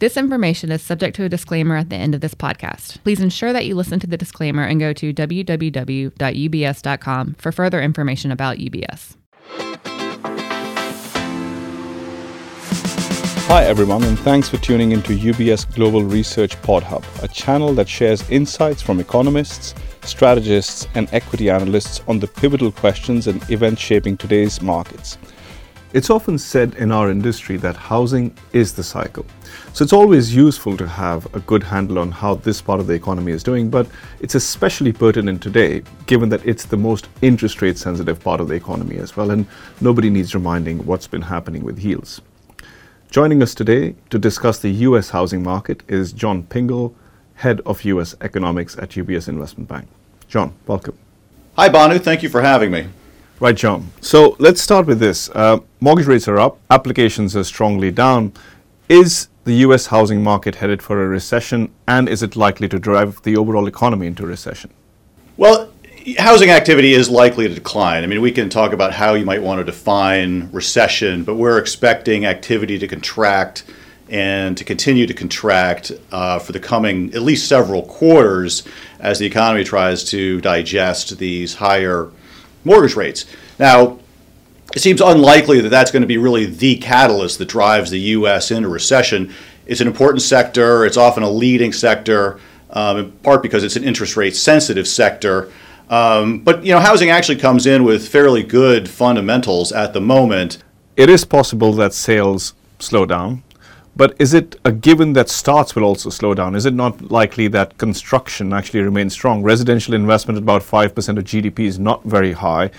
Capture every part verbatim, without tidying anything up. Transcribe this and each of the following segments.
This information is subject to a disclaimer at the end of this podcast. Please ensure that you listen to the disclaimer and go to w w w dot u b s dot com for further information about U B S. Hi everyone, and thanks for tuning into U B S Global Research PodHub, a channel that shares insights from economists, strategists, and equity analysts on the pivotal questions and events shaping today's markets. It's often said in our industry that housing is the cycle. So it's always useful to have a good handle on how this part of the economy is doing, but it's especially pertinent today, given that it's the most interest rate sensitive part of the economy as well, and nobody needs reminding what's been happening with yields. Joining us today to discuss the U S housing market is John Pingel, Head of U S Economics at U B S Investment Bank. John, welcome. Hi, Banu. Thank you for having me. Right, John. So let's start with this. Uh, mortgage rates are up, applications are strongly down. Is the U S housing market headed for a recession, and is it likely to drive the overall economy into recession? Well, housing activity is likely to decline. I mean, we can talk about how you might want to define recession, but we're expecting activity to contract and to continue to contract uh, for the coming at least several quarters as the economy tries to digest these higher mortgage rates. Now, it seems unlikely that that's going to be really the catalyst that drives the U S into recession. It's an important sector. It's often a leading sector, um, in part because it's an interest rate sensitive sector. Um, but, you know, housing actually comes in with fairly good fundamentals at the moment. It is possible that sales slow down, but is it a given that starts will also slow down? Is it not likely that construction actually remains strong? Residential investment at about five percent of G D P is not very high.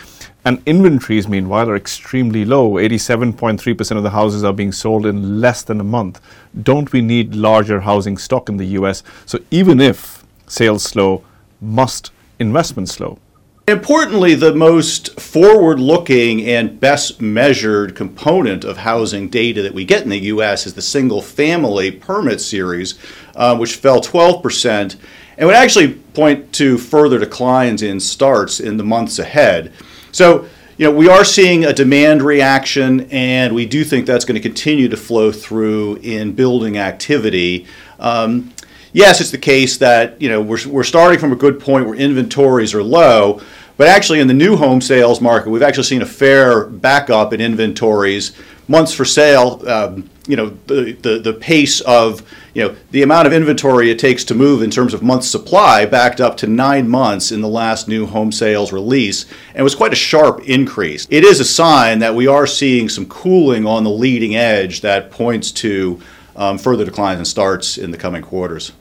And inventories, meanwhile, are extremely low. eighty-seven point three percent of the houses are being sold in less than a month. Don't we need larger housing stock in the U S? So even if sales slow, must investment slow? Importantly, the most forward-looking and best measured component of housing data that we get in the U S is the single-family permit series, uh, which fell twelve percent and would actually point to further declines in starts in the months ahead. So, you know, we are seeing a demand reaction, and we do think that's going to continue to flow through in building activity. Um, Yes, it's the case that, you know, we're we're starting from a good point where inventories are low, but actually in the new home sales market, we've actually seen a fair backup in inventories. Months for sale, um, you know, the, the the pace of, you know, the amount of inventory it takes to move in terms of months supply backed up to nine months in the last new home sales release, and was quite a sharp increase. It is a sign that we are seeing some cooling on the leading edge that points to um, further declines in starts in the coming quarters.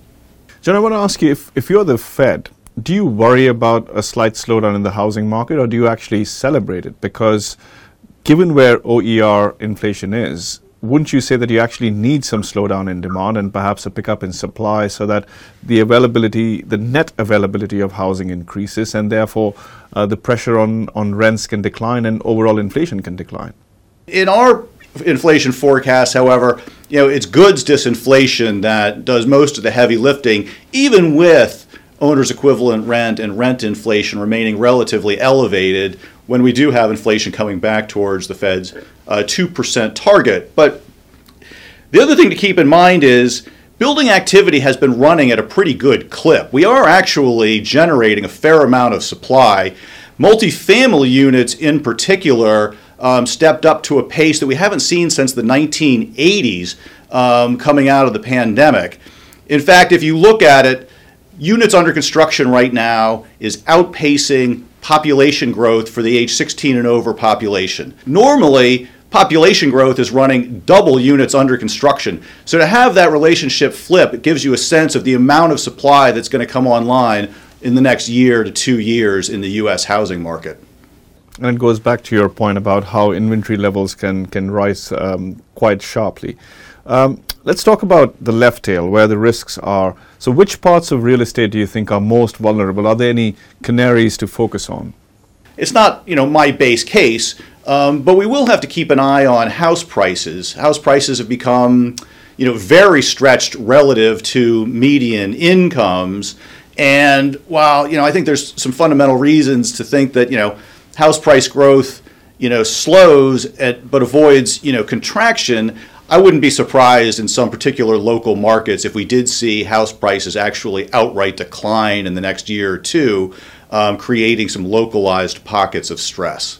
John, I want to ask you, if, if you're the Fed, do you worry about a slight slowdown in the housing market, or do you actually celebrate it? Because given where O E R inflation is, wouldn't you say that you actually need some slowdown in demand and perhaps a pickup in supply so that the availability, the net availability of housing increases, and therefore uh, the pressure on, on rents can decline and overall inflation can decline? In our inflation forecast, however, you know, it's goods disinflation that does most of the heavy lifting, even with owner's equivalent rent and rent inflation remaining relatively elevated when we do have inflation coming back towards the Fed's uh, two percent target. But the other thing to keep in mind is building activity has been running at a pretty good clip. We are actually generating a fair amount of supply. Multifamily units in particular Um, stepped up to a pace that we haven't seen since the nineteen eighties um, coming out of the pandemic. In fact, if you look at it, units under construction right now is outpacing population growth for the age sixteen and over population. Normally, population growth is running double units under construction. So to have that relationship flip, it gives you a sense of the amount of supply that's going to come online in the next year to two years in the U S housing market. And it goes back to your point about how inventory levels can, can rise um, quite sharply. Um, let's talk about the left tail, where the risks are. So which parts of real estate do you think are most vulnerable? Are there any canaries to focus on? It's not, you know, my base case, um, but we will have to keep an eye on house prices. House prices have become, you know, very stretched relative to median incomes. And while, you know, I think there's some fundamental reasons to think that, you know, house price growth, you know, slows at, but avoids, you know, contraction. I wouldn't be surprised in some particular local markets if we did see house prices actually outright decline in the next year or two, um, creating some localized pockets of stress.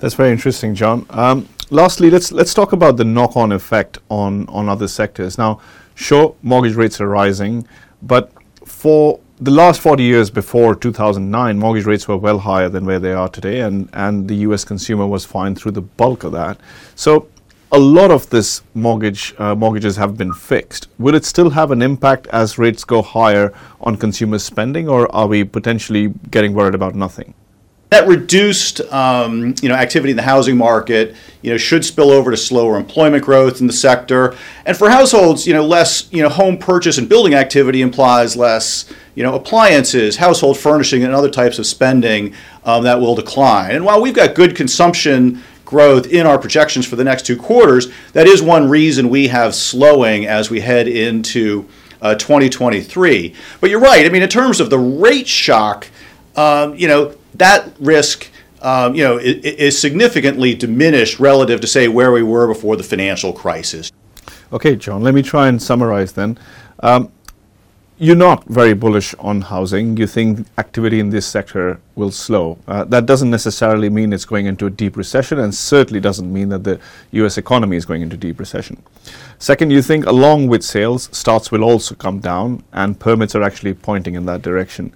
That's very interesting, John. Um, lastly, let's let's talk about the knock-on effect on, on other sectors. Now, sure, mortgage rates are rising, but for the last forty years before two thousand nine, mortgage rates were well higher than where they are today, and, and the U S consumer was fine through the bulk of that. So a lot of this mortgage uh, mortgages have been fixed. Will it still have an impact as rates go higher on consumer spending, or are we potentially getting worried about nothing? That reduced um, you know, activity in the housing market, you know, should spill over to slower employment growth in the sector. And for households, you know, less, you know, home purchase and building activity implies less, you know, appliances, household furnishing, and other types of spending um, that will decline. And while we've got good consumption growth in our projections for the next two quarters, that is one reason we have slowing as we head into uh, twenty twenty-three. But you're right. I mean, in terms of the rate shock, um, you know, that risk, um, you know, is, is significantly diminished relative to, say, where we were before the financial crisis. Okay, John, let me try and summarize then. Um, you're not very bullish on housing. You think activity in this sector will slow. Uh, that doesn't necessarily mean it's going into a deep recession, and certainly doesn't mean that the U S economy is going into deep recession. Second, you think along with sales, starts will also come down, and permits are actually pointing in that direction.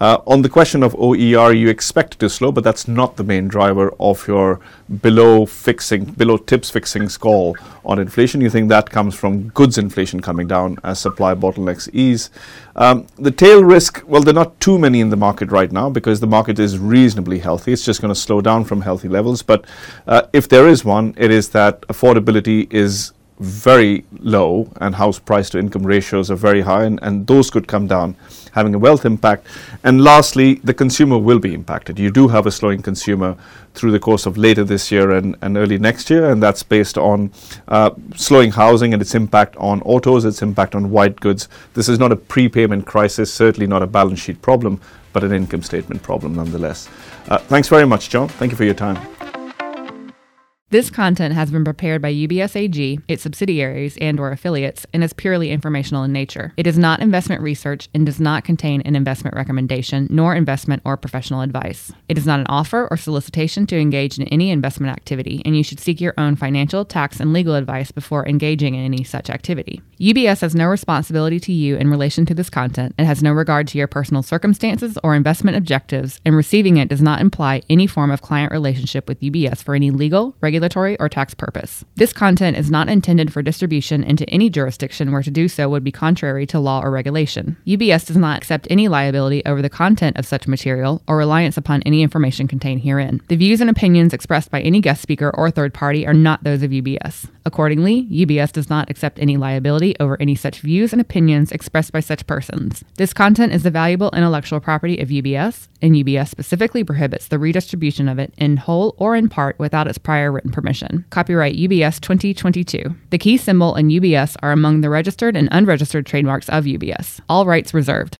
Uh, on the question of O E R, you expect it to slow, but that's not the main driver of your below fixing, below tips fixing call on inflation. You think that comes from goods inflation coming down as supply bottlenecks ease. Um, the tail risk, well, there are not too many in the market right now because the market is reasonably healthy. It's just going to slow down from healthy levels. But uh, if there is one, it is that affordability is very low and house price to income ratios are very high, and, and those could come down, having a wealth impact. And lastly, the consumer will be impacted. You do have a slowing consumer through the course of later this year and, and early next year, and that's based on uh, slowing housing and its impact on autos, its impact on white goods. This is not a prepayment crisis, certainly not a balance sheet problem, but an income statement problem nonetheless. Uh, thanks very much, John. Thank you for your time. This content has been prepared by U B S A G, its subsidiaries, and or affiliates, and is purely informational in nature. It is not investment research and does not contain an investment recommendation, nor investment or professional advice. It is not an offer or solicitation to engage in any investment activity, and you should seek your own financial, tax, and legal advice before engaging in any such activity. U B S has no responsibility to you in relation to this content and has no regard to your personal circumstances or investment objectives, and receiving it does not imply any form of client relationship with U B S for any legal, regulatory, regulatory or tax purpose. This content is not intended for distribution into any jurisdiction where to do so would be contrary to law or regulation. U B S does not accept any liability over the content of such material or reliance upon any information contained herein. The views and opinions expressed by any guest speaker or third party are not those of U B S. Accordingly, U B S does not accept any liability over any such views and opinions expressed by such persons. This content is the valuable intellectual property of U B S, and U B S specifically prohibits the redistribution of it in whole or in part without its prior written permission. Copyright U B S twenty twenty-two. The key symbol and U B S are among the registered and unregistered trademarks of U B S. All rights reserved.